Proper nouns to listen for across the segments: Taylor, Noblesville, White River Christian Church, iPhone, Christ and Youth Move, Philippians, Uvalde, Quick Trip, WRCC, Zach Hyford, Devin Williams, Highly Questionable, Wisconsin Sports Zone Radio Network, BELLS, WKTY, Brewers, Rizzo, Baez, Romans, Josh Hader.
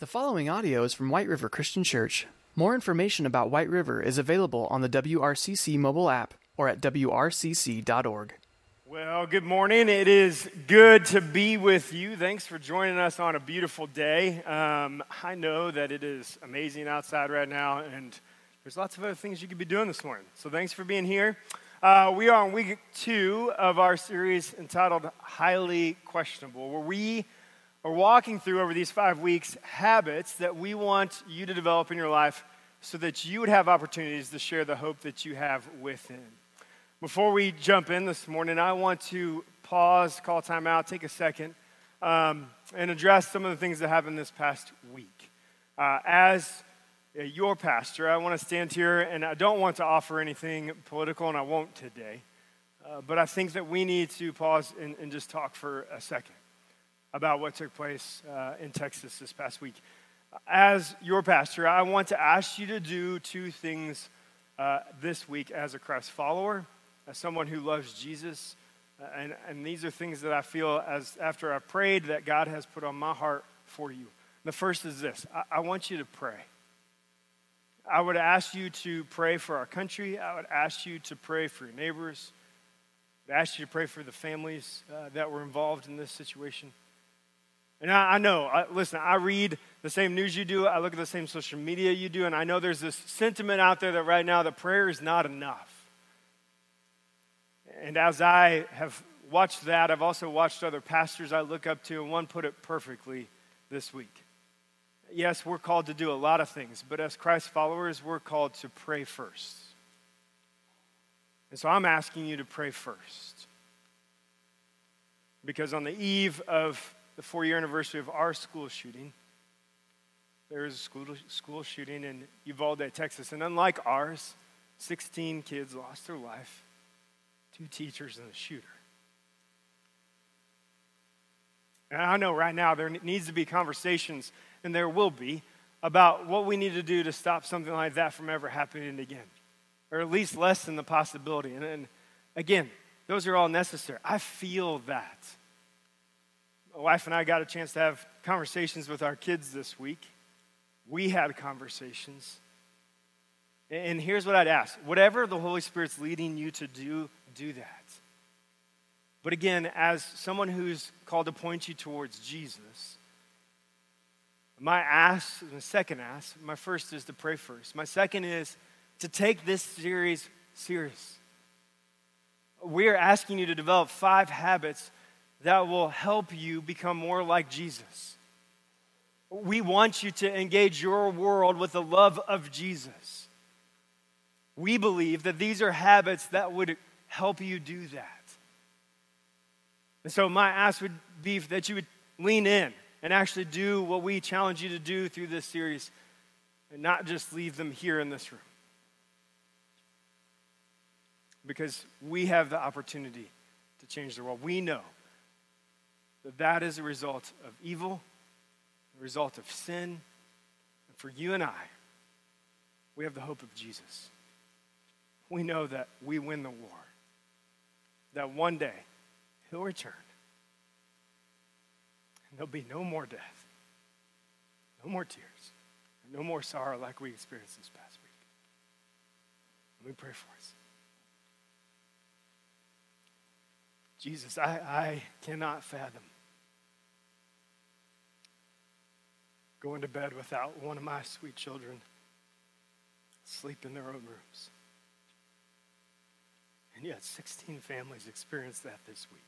The following audio is from White River Christian Church. More information about White River is available on the WRCC mobile app or at wrcc.org. Well, good morning. It is good to be with you. Thanks for joining us on a beautiful day. I know that it is amazing outside right now, and there's lots of other things you could be doing this morning. So thanks for being here. We are on week 2 of our series entitled Highly Questionable, where we are walking through over these 5 weeks habits that we want you to develop in your life so that you would have opportunities to share the hope that you have within. Before we jump in this morning, I want to pause, call time out, take a second, and address some of the things that happened this past week. As your pastor, I want to stand here, and I don't want to offer anything political, and I won't today, but I think that we need to pause and just talk for a second about what took place in Texas this past week. As your pastor, I want to ask you to do 2 things this week as a Christ follower, as someone who loves Jesus, and these are things that I feel as after I prayed that God has put on my heart for you. The first is this: I want you to pray. I would ask you to pray for our country. I would ask you to pray for your neighbors. I would ask you to pray for the families that were involved in this situation. And I know, listen, I read the same news you do, I look at the same social media you do, and I know there's this sentiment out there that right now that prayer is not enough. And as I have watched that, I've also watched other pastors I look up to, and one put it perfectly this week. Yes, we're called to do a lot of things, but as Christ followers, we're called to pray first. And so I'm asking you to pray first. Because on the eve of the 4-year anniversary of our school shooting, there was a school shooting in Uvalde, Texas. And unlike ours, 16 kids lost their life, 2 teachers and a shooter. And I know right now there needs to be conversations, and there will be, about what we need to do to stop something like that from ever happening again, or at least lessen the possibility. And again, those are all necessary. I feel that. My wife and I got a chance to have conversations with our kids this week. We had conversations. And here's what I'd ask. Whatever the Holy Spirit's leading you to do, do that. But again, as someone who's called to point you towards Jesus, my first is to pray first. My second is to take this series serious. We're asking you to develop 5 habits that will help you become more like Jesus. We want you to engage your world with the love of Jesus. We believe that these are habits that would help you do that. And so my ask would be that you would lean in and actually do what we challenge you to do through this series and not just leave them here in this room. Because we have the opportunity to change the world. We know that is a result of evil, a result of sin. And for you and I, we have the hope of Jesus. We know that we win the war, that one day he'll return, and there'll be no more death, no more tears, and no more sorrow like we experienced this past week. Let me pray for us. Jesus, I cannot fathom going to bed without one of my sweet children sleep in their own rooms. And yet 16 families experienced that this week.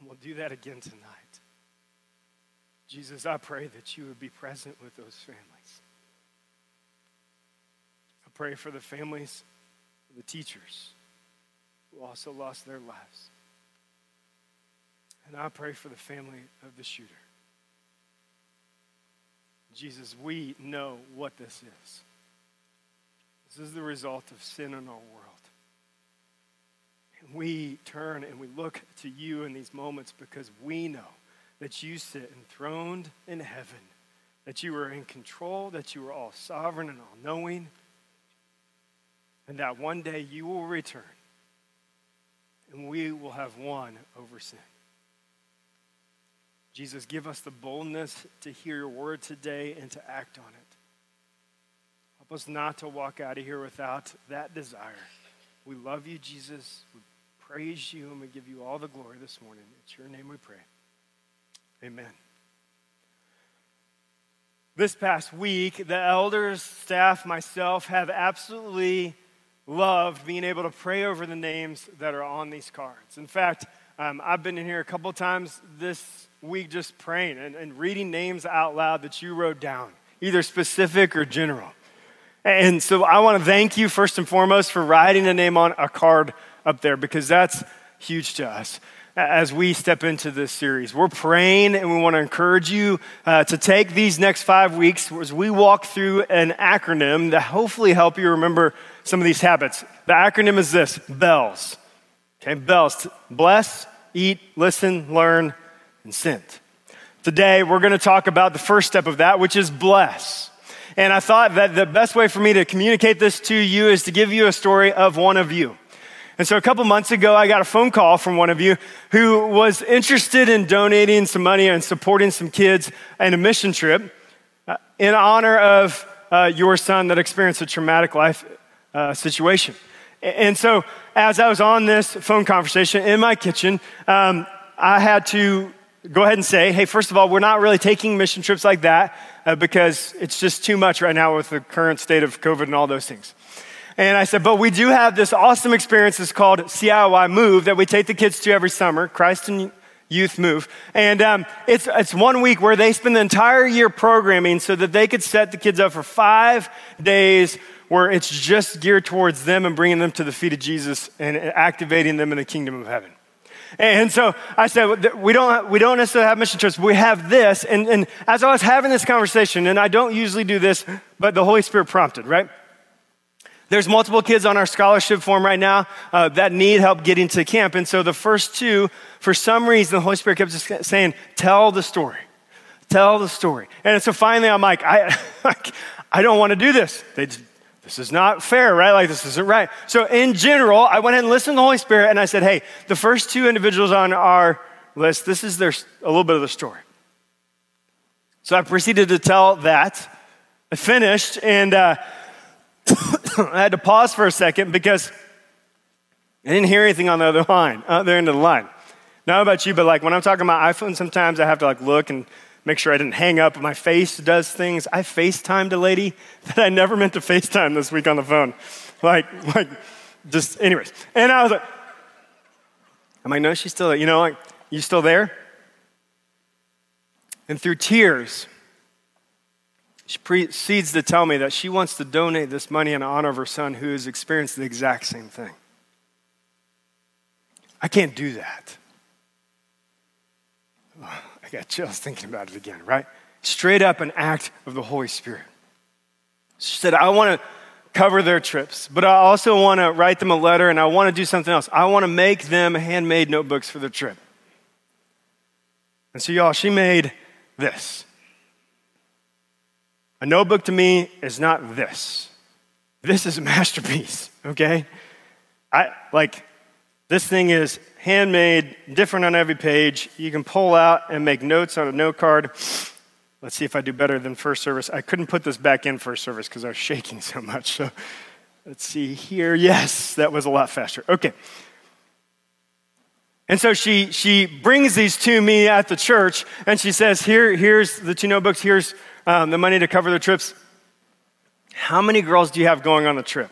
And we'll do that again tonight. Jesus, I pray that you would be present with those families. I pray for the families, the teachers, who also lost their lives. And I pray for the family of the shooter. Jesus, we know what this is. This is the result of sin in our world. And we turn and we look to you in these moments because we know that you sit enthroned in heaven, that you are in control, that you are all sovereign and all knowing, and that one day you will return. And we will have won over sin. Jesus, give us the boldness to hear your word today and to act on it. Help us not to walk out of here without that desire. We love you, Jesus. We praise you, and we give you all the glory this morning. It's your name we pray. Amen. This past week, the elders, staff, myself have absolutely loved being able to pray over the names that are on these cards. In fact, I've been in here a couple times this week just praying and reading names out loud that you wrote down, either specific or general. And so I want to thank you first and foremost for writing a name on a card up there, because that's huge to us as we step into this series. We're praying, and we want to encourage you to take these next 5 weeks as we walk through an acronym that hopefully help you remember some of these habits. The acronym is this, BELLS. Okay, BELLS, bless, eat, listen, learn, and send. Today, we're going to talk about the first step of that, which is bless. And I thought that the best way for me to communicate this to you is to give you a story of one of you. And so a couple months ago, I got a phone call from one of you who was interested in donating some money and supporting some kids in a mission trip in honor of your son that experienced a traumatic life situation. And so as I was on this phone conversation in my kitchen, I had to go ahead and say, hey, first of all, we're not really taking mission trips like that because it's just too much right now with the current state of COVID and all those things. And I said, but we do have this awesome experience that's called CIY Move that we take the kids to every summer, Christ and Youth Move. And it's 1 week where they spend the entire year programming so that they could set the kids up for 5 days where it's just geared towards them and bringing them to the feet of Jesus and activating them in the kingdom of heaven. And so I said, we don't necessarily have mission trips, but we have this. And as I was having this conversation, and I don't usually do this, but the Holy Spirit prompted, right? There's multiple kids on our scholarship form right now that need help getting to camp. And so the first two, for some reason, the Holy Spirit kept just saying, tell the story. Tell the story. And so finally, I'm like, I don't want to do this. This is not fair, right? Like, this isn't right. So in general, I went ahead and listened to the Holy Spirit, and I said, hey, the first two individuals on our list, this is a little bit of their story. So I proceeded to tell that. I finished, and I had to pause for a second because I didn't hear anything on the other line, other end of the line. Not about you, but like when I'm talking about iPhone, sometimes I have to like look and make sure I didn't hang up. My face does things. I FaceTimed a lady that I never meant to FaceTime this week on the phone. Like, just anyways. And I was like, I'm like, no, she's still there. You know, like, you still there? And through tears, she proceeds to tell me that she wants to donate this money in honor of her son who has experienced the exact same thing. I can't do that. Oh, I got chills thinking about it again, right? Straight up an act of the Holy Spirit. She said, I want to cover their trips, but I also want to write them a letter, and I want to do something else. I want to make them handmade notebooks for their trip. And so, y'all, she made this. A notebook to me is not this. This is a masterpiece, okay? This thing is handmade, different on every page. You can pull out and make notes on a note card. Let's see if I do better than first service. I couldn't put this back in first service because I was shaking so much. So let's see here. Yes, that was a lot faster. Okay. And so she brings these to me at the church, and she says, here's the two notebooks, here's the money to cover the trips. How many girls do you have going on the trip?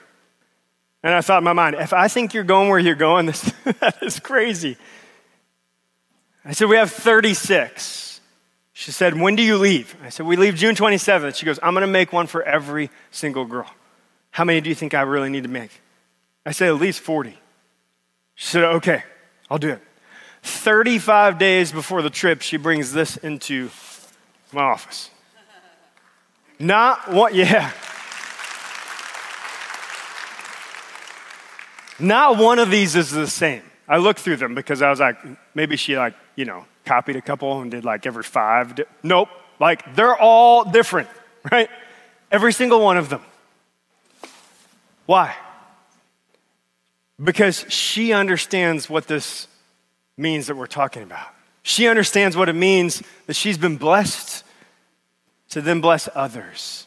And I thought in my mind, if I think you're going where you're going, that is crazy. I said, we have 36. She said, when do you leave? I said, we leave June 27th. She goes, I'm going to make one for every single girl. How many do you think I really need to make? I said, at least 40. She said, okay, I'll do it. 35 days before the trip, she brings this into my office. Not one of these is the same. I looked through them because I was like, maybe she copied a couple and did like every five. Nope, like they're all different, right? Every single one of them. Why? Because she understands what this means that we're talking about. She understands what it means that she's been blessed to then bless others.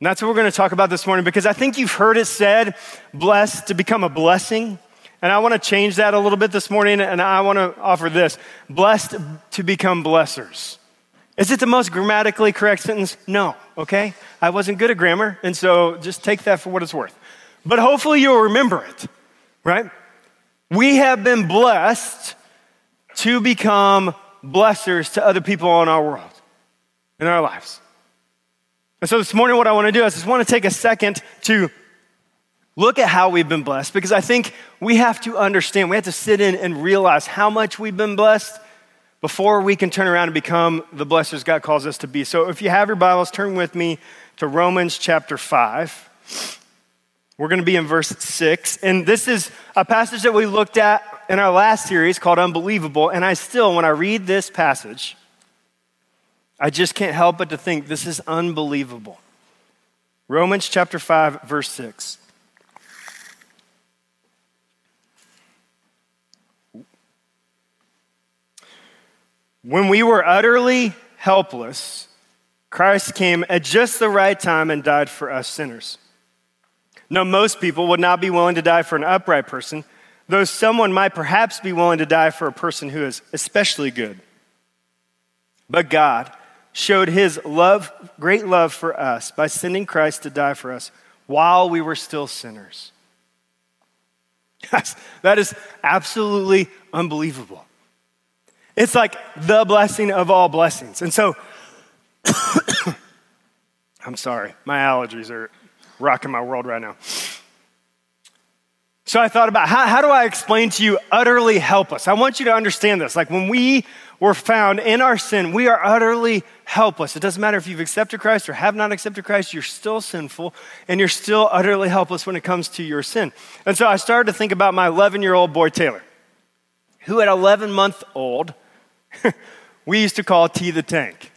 And that's what we're going to talk about this morning, because I think you've heard it said, blessed to become a blessing. And I want to change that a little bit this morning, and I want to offer this, blessed to become blessers. Is it the most grammatically correct sentence? No, okay? I wasn't good at grammar, and so just take that for what it's worth. But hopefully you'll remember it, right? We have been blessed to become blessers to other people in our world, in our lives. And so this morning what I want to do is I just want to take a second to look at how we've been blessed, because I think we have to understand, we have to sit in and realize how much we've been blessed before we can turn around and become the blessers God calls us to be. So if you have your Bibles, turn with me to Romans chapter 5. We're going to be in verse 6. And this is a passage that we looked at in our last series called Unbelievable. And I still, when I read this passage, I just can't help but to think this is unbelievable. Romans chapter 5, verse 6. When we were utterly helpless, Christ came at just the right time and died for us sinners. Now, most people would not be willing to die for an upright person, though someone might perhaps be willing to die for a person who is especially good. But God showed his love, great love for us by sending Christ to die for us while we were still sinners. That is absolutely unbelievable. It's like the blessing of all blessings. And so, I'm sorry, my allergies are rocking my world right now. So I thought about how do I explain to you utterly helpless? I want you to understand this. Like when we were found in our sin, we are utterly helpless. It doesn't matter if you've accepted Christ or have not accepted Christ, you're still sinful and you're still utterly helpless when it comes to your sin. And so I started to think about my 11-year-old boy, Taylor, who at 11-month-old, we used to call T the Tank,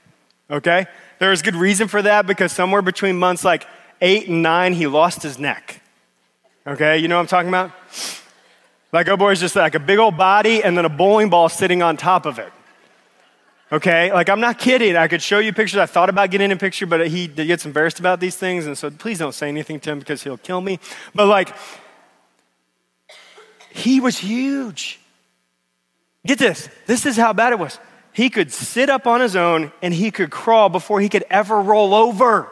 okay? There was good reason for that because somewhere between months like 8 and 9, he lost his neck, okay? You know what I'm talking about? Like, oh boy, it's just like a big old body and then a bowling ball sitting on top of it, okay? Like, I'm not kidding. I could show you pictures. I thought about getting a picture, but he gets embarrassed about these things, and so please don't say anything to him because he'll kill me. But like, he was huge. Get this, this is how bad it was. He could sit up on his own and he could crawl before he could ever roll over.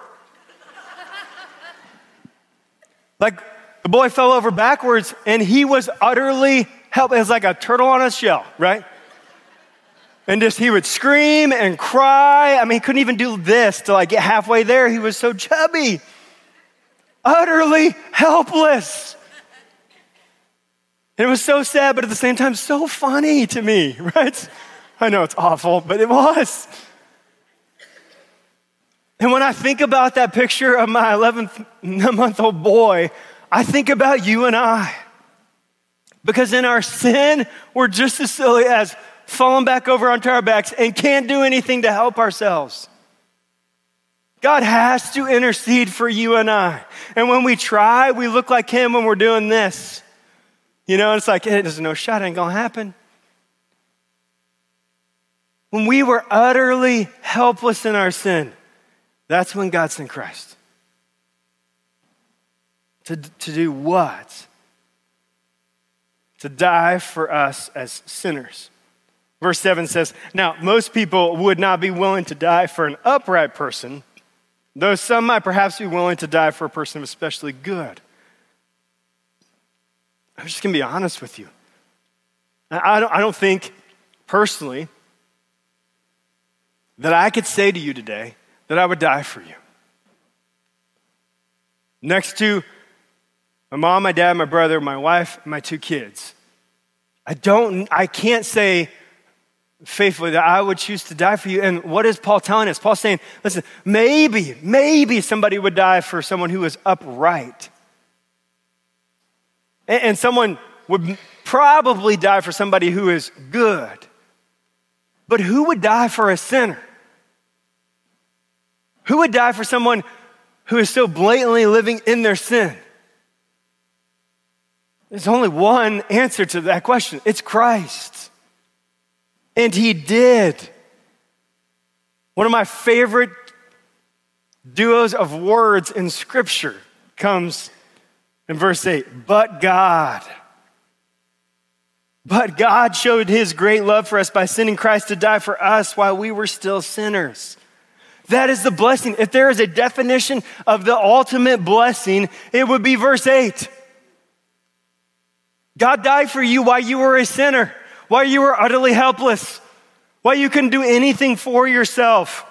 Like the boy fell over backwards and he was utterly helpless. It was like a turtle on a shell, right? And just he would scream and cry. I mean, he couldn't even do this to like get halfway there. He was so chubby, utterly helpless. And it was so sad, but at the same time, so funny to me, right? I know it's awful, but it was. And when I think about that picture of my 11-month-old boy, I think about you and I. Because in our sin, we're just as silly as falling back over onto our backs and can't do anything to help ourselves. God has to intercede for you and I. And when we try, we look like him when we're doing this. You know, it's like, hey, there's no shot, it ain't gonna happen. When we were utterly helpless in our sin, that's when God sent Christ. To do what? To die for us as sinners. Verse 7 says, now, most people would not be willing to die for an upright person, though some might perhaps be willing to die for a person especially good. I'm just gonna be honest with you. I don't think personally that I could say to you today that I would die for you. Next to my mom, my dad, my brother, my wife, my 2 kids. I can't say faithfully that I would choose to die for you. And what is Paul telling us? Paul's saying, listen, maybe somebody would die for someone who is upright. And someone would probably die for somebody who is good. But who would die for a sinner? Who would die for someone who is so blatantly living in their sin? There's only one answer to that question. It's Christ. And he did. One of my favorite duos of words in Scripture comes in verse 8, but God. But God showed his great love for us by sending Christ to die for us while we were still sinners. That is the blessing. If there is a definition of the ultimate blessing, it would be verse 8. God died for you while you were a sinner, while you were utterly helpless, while you couldn't do anything for yourself.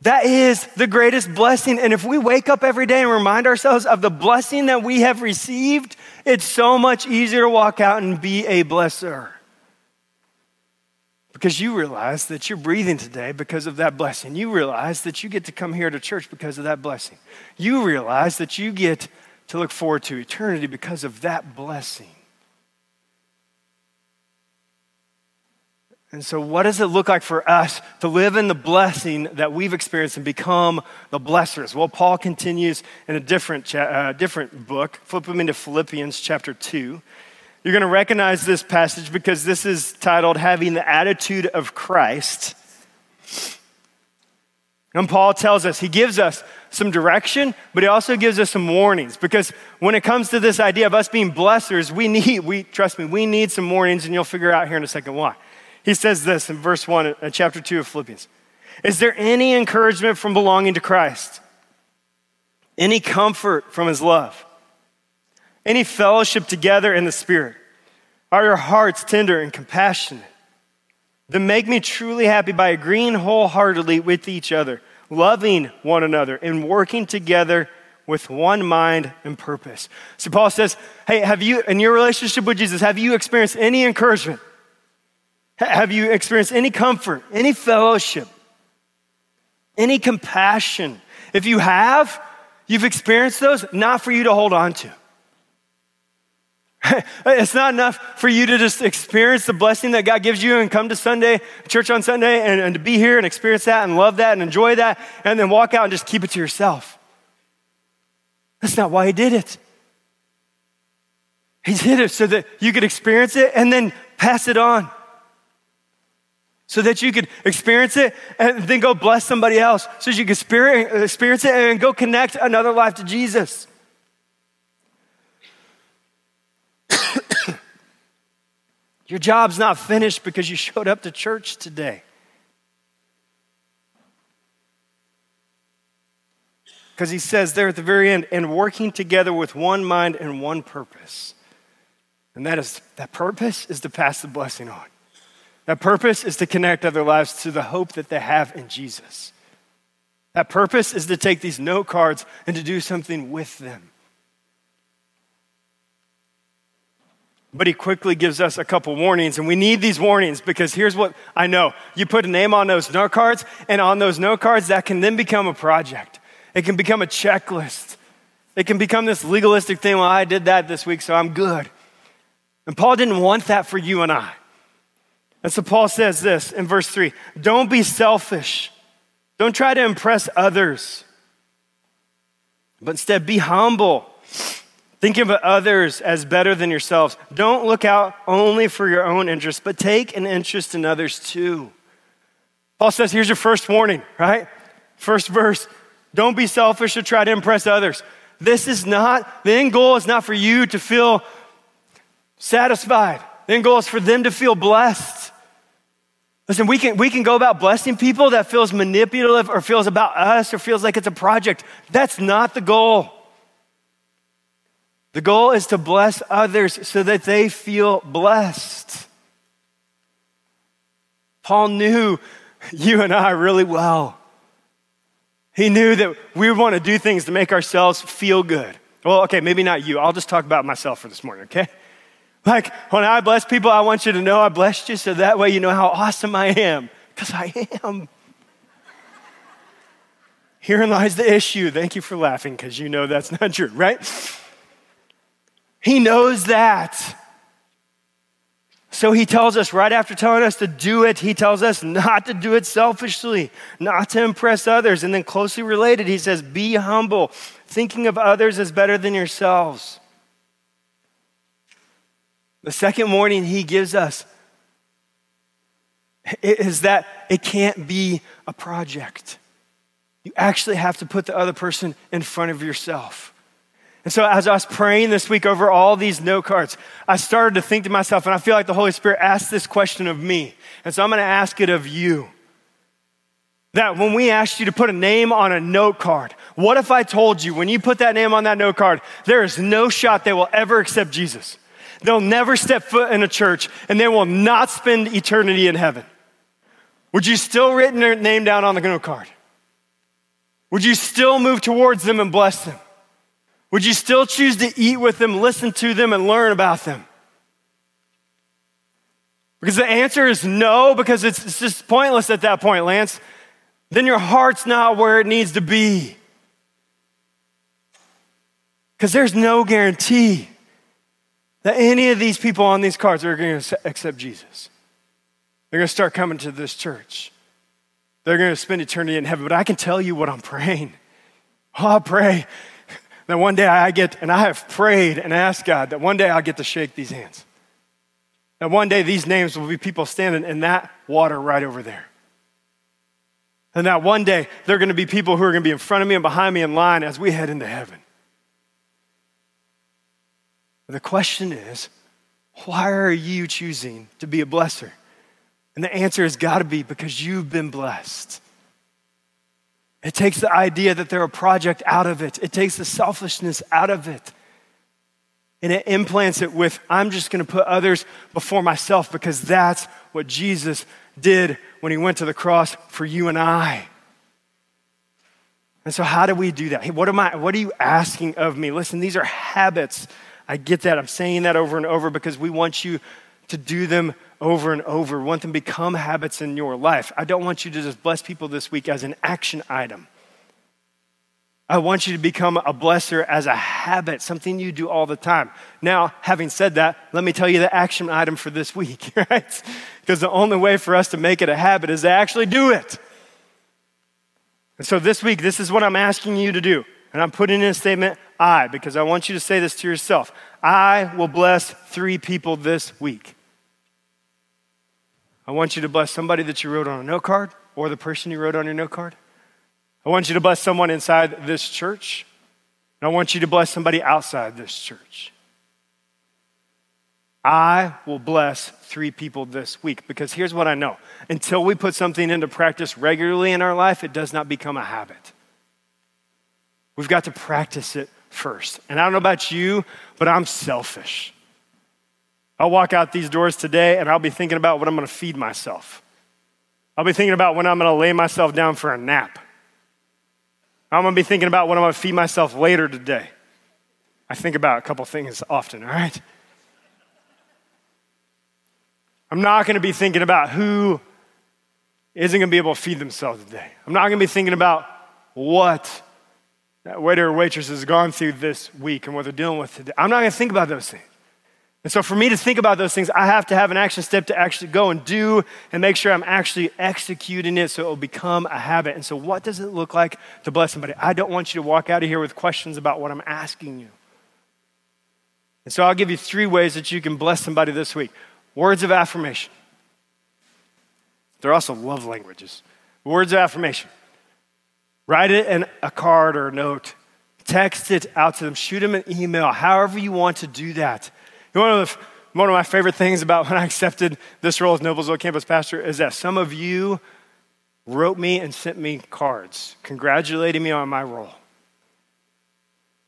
That is the greatest blessing. And if we wake up every day and remind ourselves of the blessing that we have received, it's so much easier to walk out and be a blesser. Because you realize that you're breathing today because of that blessing. You realize that you get to come here to church because of that blessing. You realize that you get to look forward to eternity because of that blessing. And so what does it look like for us to live in the blessing that we've experienced and become the blessers? Well, Paul continues in a different book. Flip him into Philippians chapter 2. You're going to recognize this passage because this is titled Having the Attitude of Christ. And Paul tells us, he gives us some direction, but he also gives us some warnings, because when it comes to this idea of us being blessers, we need some warnings, and you'll figure out here in a second why. He says this in verse 1 of chapter 2 of Philippians. Is there any encouragement from belonging to Christ? Any comfort from his love? Any fellowship together in the Spirit? Are your hearts tender and compassionate? Then make me truly happy by agreeing wholeheartedly with each other, loving one another, and working together with one mind and purpose. So Paul says, hey, have you, in your relationship with Jesus, have you experienced any encouragement? Have you experienced any comfort, any fellowship, any compassion? If you have, you've experienced those, not for you to hold on to. It's not enough for you to just experience the blessing that God gives you and come to Sunday, church on Sunday, and to be here and experience that and love that and enjoy that and then walk out and just keep it to yourself. That's not why he did it. He did it so that you could experience it and then pass it on. So that you could experience it and then go bless somebody else. So that you could experience it and go connect another life to Jesus. Your job's not finished because you showed up to church today. Because he says there at the very end, and working together with one mind and one purpose. And that purpose is to pass the blessing on. That purpose is to connect other lives to the hope that they have in Jesus. That purpose is to take these note cards and to do something with them. But he quickly gives us a couple warnings, and we need these warnings because here's what I know. You put a name on those note cards, and on those note cards, that can then become a project. It can become a checklist. It can become this legalistic thing, well, I did that this week, so I'm good. And Paul didn't want that for you and I. And so Paul says this in verse 3, don't be selfish. Don't try to impress others, but instead be humble. Think of others as better than yourselves. Don't look out only for your own interests, but take an interest in others too. Paul says, here's your first warning, right? First verse, don't be selfish or try to impress others. The end goal is not for you to feel satisfied. The end goal is for them to feel blessed. Listen, we can go about blessing people that feels manipulative or feels about us or feels like it's a project. That's not the goal. The goal is to bless others so that they feel blessed. Paul knew you and I really well. He knew that we want to do things to make ourselves feel good. Well, okay, maybe not you. I'll just talk about myself for this morning, okay? Like, when I bless people, I want you to know I blessed you so that way you know how awesome I am, because I am. Herein lies the issue. Thank you for laughing, because you know that's not true, right? He knows that. So he tells us, right after telling us to do it, he tells us not to do it selfishly, not to impress others. And then closely related, he says, be humble, thinking of others as better than yourselves. The second warning he gives us is that it can't be a project. You actually have to put the other person in front of yourself. And so as I was praying this week over all these note cards, I started to think to myself, and I feel like the Holy Spirit asked this question of me. And so I'm gonna ask it of you. That when we asked you to put a name on a note card, what if I told you when you put that name on that note card, there is no shot they will ever accept Jesus. They'll never step foot in a church and they will not spend eternity in heaven. Would you still write their name down on the note card? Would you still move towards them and bless them? Would you still choose to eat with them, listen to them, and learn about them? Because the answer is no, because it's just pointless at that point, Lance. Then your heart's not where it needs to be. Because there's no guarantee that any of these people on these cards are going to accept Jesus. They're going to start coming to this church. They're going to spend eternity in heaven. But I can tell you what I'm praying. Oh, I pray that one day I get, and I have prayed and asked God, that one day I'll get to shake these hands. That one day these names will be people standing in that water right over there. And that one day there are going to be people who are going to be in front of me and behind me in line as we head into heaven. The question is, why are you choosing to be a blesser? And the answer has got to be because you've been blessed. It takes the idea that they're a project out of it. It takes the selfishness out of it. And it implants it with, I'm just going to put others before myself because that's what Jesus did when he went to the cross for you and I. And so how do we do that? Hey, what are you asking of me? Listen, these are habits. I get that. I'm saying that over and over because we want you to do them over and over. We want them to become habits in your life. I don't want you to just bless people this week as an action item. I want you to become a blesser as a habit, something you do all the time. Now, having said that, let me tell you the action item for this week, right? Because the only way for us to make it a habit is to actually do it. And so this week, this is what I'm asking you to do. And I'm putting in a statement, I, because I want you to say this to yourself. I will bless 3 people this week. I want you to bless somebody that you wrote on a note card or the person you wrote on your note card. I want you to bless someone inside this church. And I want you to bless somebody outside this church. I will bless 3 people this week, because here's what I know. Until we put something into practice regularly in our life, it does not become a habit. We've got to practice it first. And I don't know about you, but I'm selfish. I'll walk out these doors today and I'll be thinking about what I'm gonna feed myself. I'll be thinking about when I'm gonna lay myself down for a nap. I'm gonna be thinking about what I'm gonna feed myself later today. I think about a couple things often, all right? I'm not gonna be thinking about who isn't gonna be able to feed themselves today. I'm not gonna be thinking about what that waiter or waitress has gone through this week and what they're dealing with today. I'm not gonna think about those things. And so for me to think about those things, I have to have an action step to actually go and do and make sure I'm actually executing it so it'll become a habit. And so what does it look like to bless somebody? I don't want you to walk out of here with questions about what I'm asking you. And so I'll give you 3 ways that you can bless somebody this week. Words of affirmation. They're also love languages. Words of affirmation. Write it in a card or a note. Text it out to them. Shoot them an email. However you want to do that. One of my favorite things about when I accepted this role as Noblesville campus pastor is that some of you wrote me and sent me cards congratulating me on my role.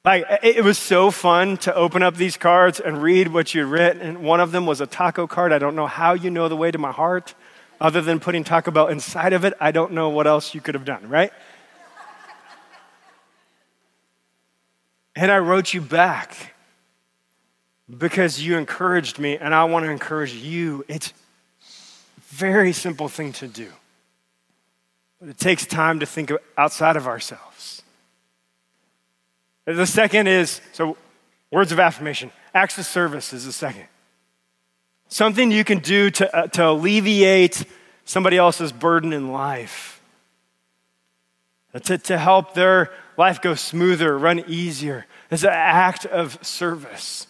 Like, it was so fun to open up these cards and read what you wrote. And one of them was a taco card. I don't know how you know the way to my heart other than putting Taco Bell inside of it. I don't know what else you could have done, right? And I wrote you back because you encouraged me, and I want to encourage you. It's a very simple thing to do, but it takes time to think outside of ourselves. The second is, so words of affirmation. Acts of service is the second. Something you can do to alleviate somebody else's burden in life, to help their life go smoother, run easier. It's an act of service.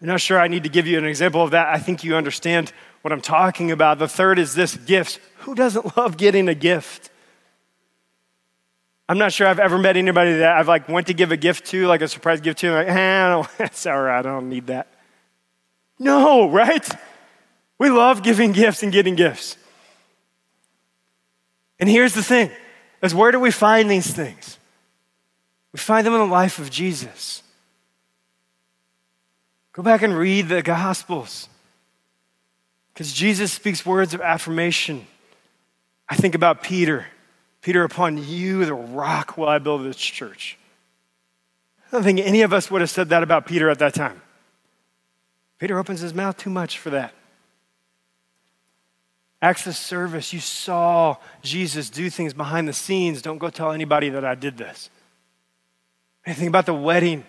I'm not sure I need to give you an example of that. I think you understand what I'm talking about. The third is this, gifts. Who doesn't love getting a gift? I'm not sure I've ever met anybody that I've went to give a gift to, like a surprise gift to, and it's all right, I don't need that. No, right? We love giving gifts and getting gifts. And here's the thing, is where do we find these things? We find them in the life of Jesus. Go back and read the Gospels, because Jesus speaks words of affirmation. I think about Peter. Peter, upon you, the rock, will I build this church. I don't think any of us would have said that about Peter at that time. Peter opens his mouth too much for that. Acts of service, you saw Jesus do things behind the scenes. Don't go tell anybody that I did this. And think about the wedding,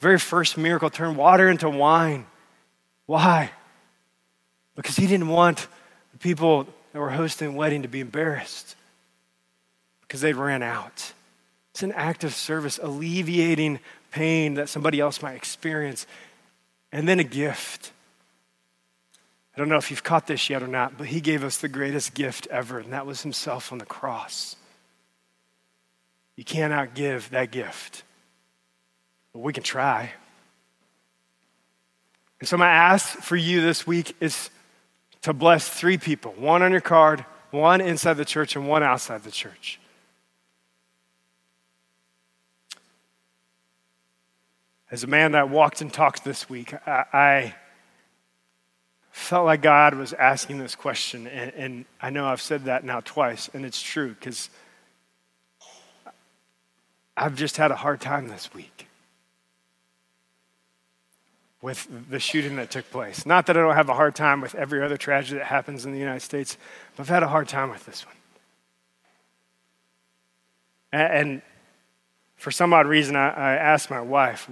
very first miracle, turned water into wine. Why? Because he didn't want the people that were hosting the wedding to be embarrassed because they ran out. It's an act of service, alleviating pain that somebody else might experience, and then a gift. I don't know if you've caught this yet or not, but he gave us the greatest gift ever, and that was himself on the cross. You can't outgive that gift, but we can try. And so my ask for you this week is to bless three people, one on your card, one inside the church, and one outside the church. As a man that walked and talked this week, I felt like God was asking this question, and I know I've said that now twice, and it's true, because I've just had a hard time this week with the shooting that took place. Not that I don't have a hard time with every other tragedy that happens in the United States, but I've had a hard time with this one. And for some odd reason, I asked my wife,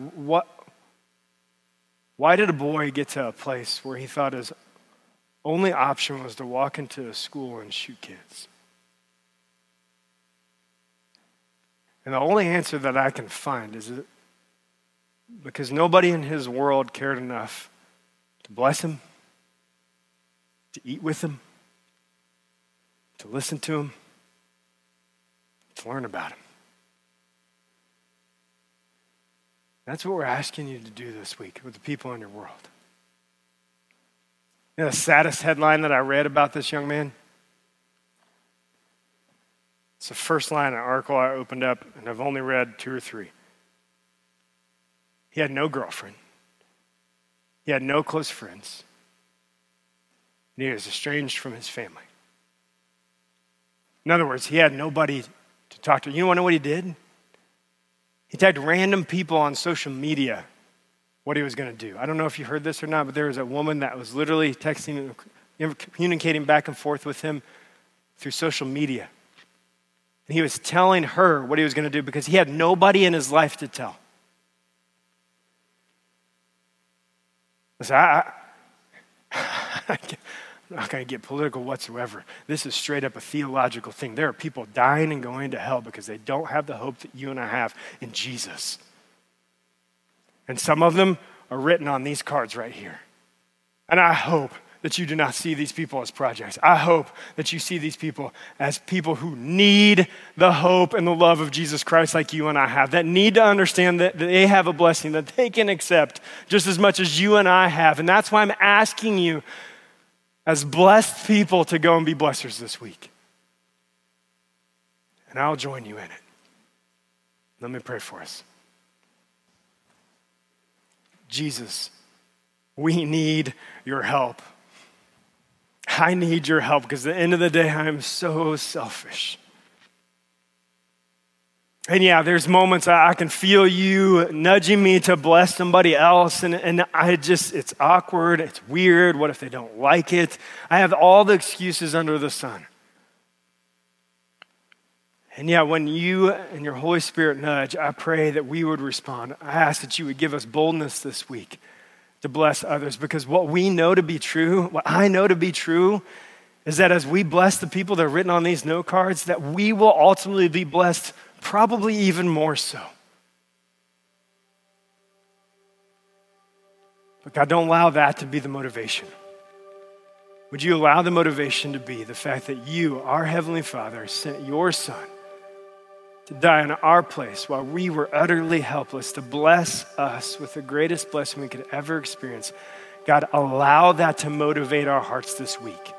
why did a boy get to a place where he thought his only option was to walk into a school and shoot kids? And the only answer that I can find is that because nobody in his world cared enough to bless him, to eat with him, to listen to him, to learn about him. That's what we're asking you to do this week with the people in your world. You know, the saddest headline that I read about this young man? It's the first line of an article I opened up, and I've only read two or three. He had no girlfriend. He had no close friends. And he was estranged from his family. In other words, he had nobody to talk to. You want to know what he did? He tagged random people on social media what he was going to do. I don't know if you heard this or not, but there was a woman that was literally texting, communicating back and forth with him through social media. And he was telling her what he was going to do because he had nobody in his life to tell. Listen, I'm not going to get political whatsoever. This is straight up a theological thing. There are people dying and going to hell because they don't have the hope that you and I have in Jesus. And some of them are written on these cards right here. And I hope that you do not see these people as projects. I hope that you see these people as people who need the hope and the love of Jesus Christ like you and I have, that need to understand that they have a blessing that they can accept just as much as you and I have. And that's why I'm asking you as blessed people to go and be blessers this week. And I'll join you in it. Let me pray for us. Jesus, we need your help. I need your help because at the end of the day, I am so selfish. And yeah, there's moments I can feel you nudging me to bless somebody else, and it's awkward, it's weird, what if they don't like it? I have all the excuses under the sun. And yeah, when you and your Holy Spirit nudge, I pray that we would respond. I ask that you would give us boldness this week to bless others, because what we know to be true, what I know to be true, is that as we bless the people that are written on these note cards, that we will ultimately be blessed, probably even more so. But God, don't allow that to be the motivation. Would you allow the motivation to be the fact that you, our Heavenly Father, sent your Son to die in our place while we were utterly helpless, to bless us with the greatest blessing we could ever experience. God, allow that to motivate our hearts this week.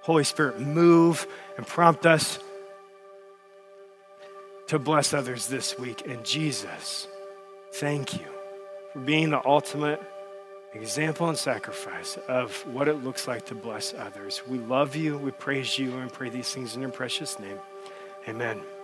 Holy Spirit, move and prompt us to bless others this week. And Jesus, thank you for being the ultimate example and sacrifice of what it looks like to bless others. We love you, we praise you, and pray these things in your precious name. Amen.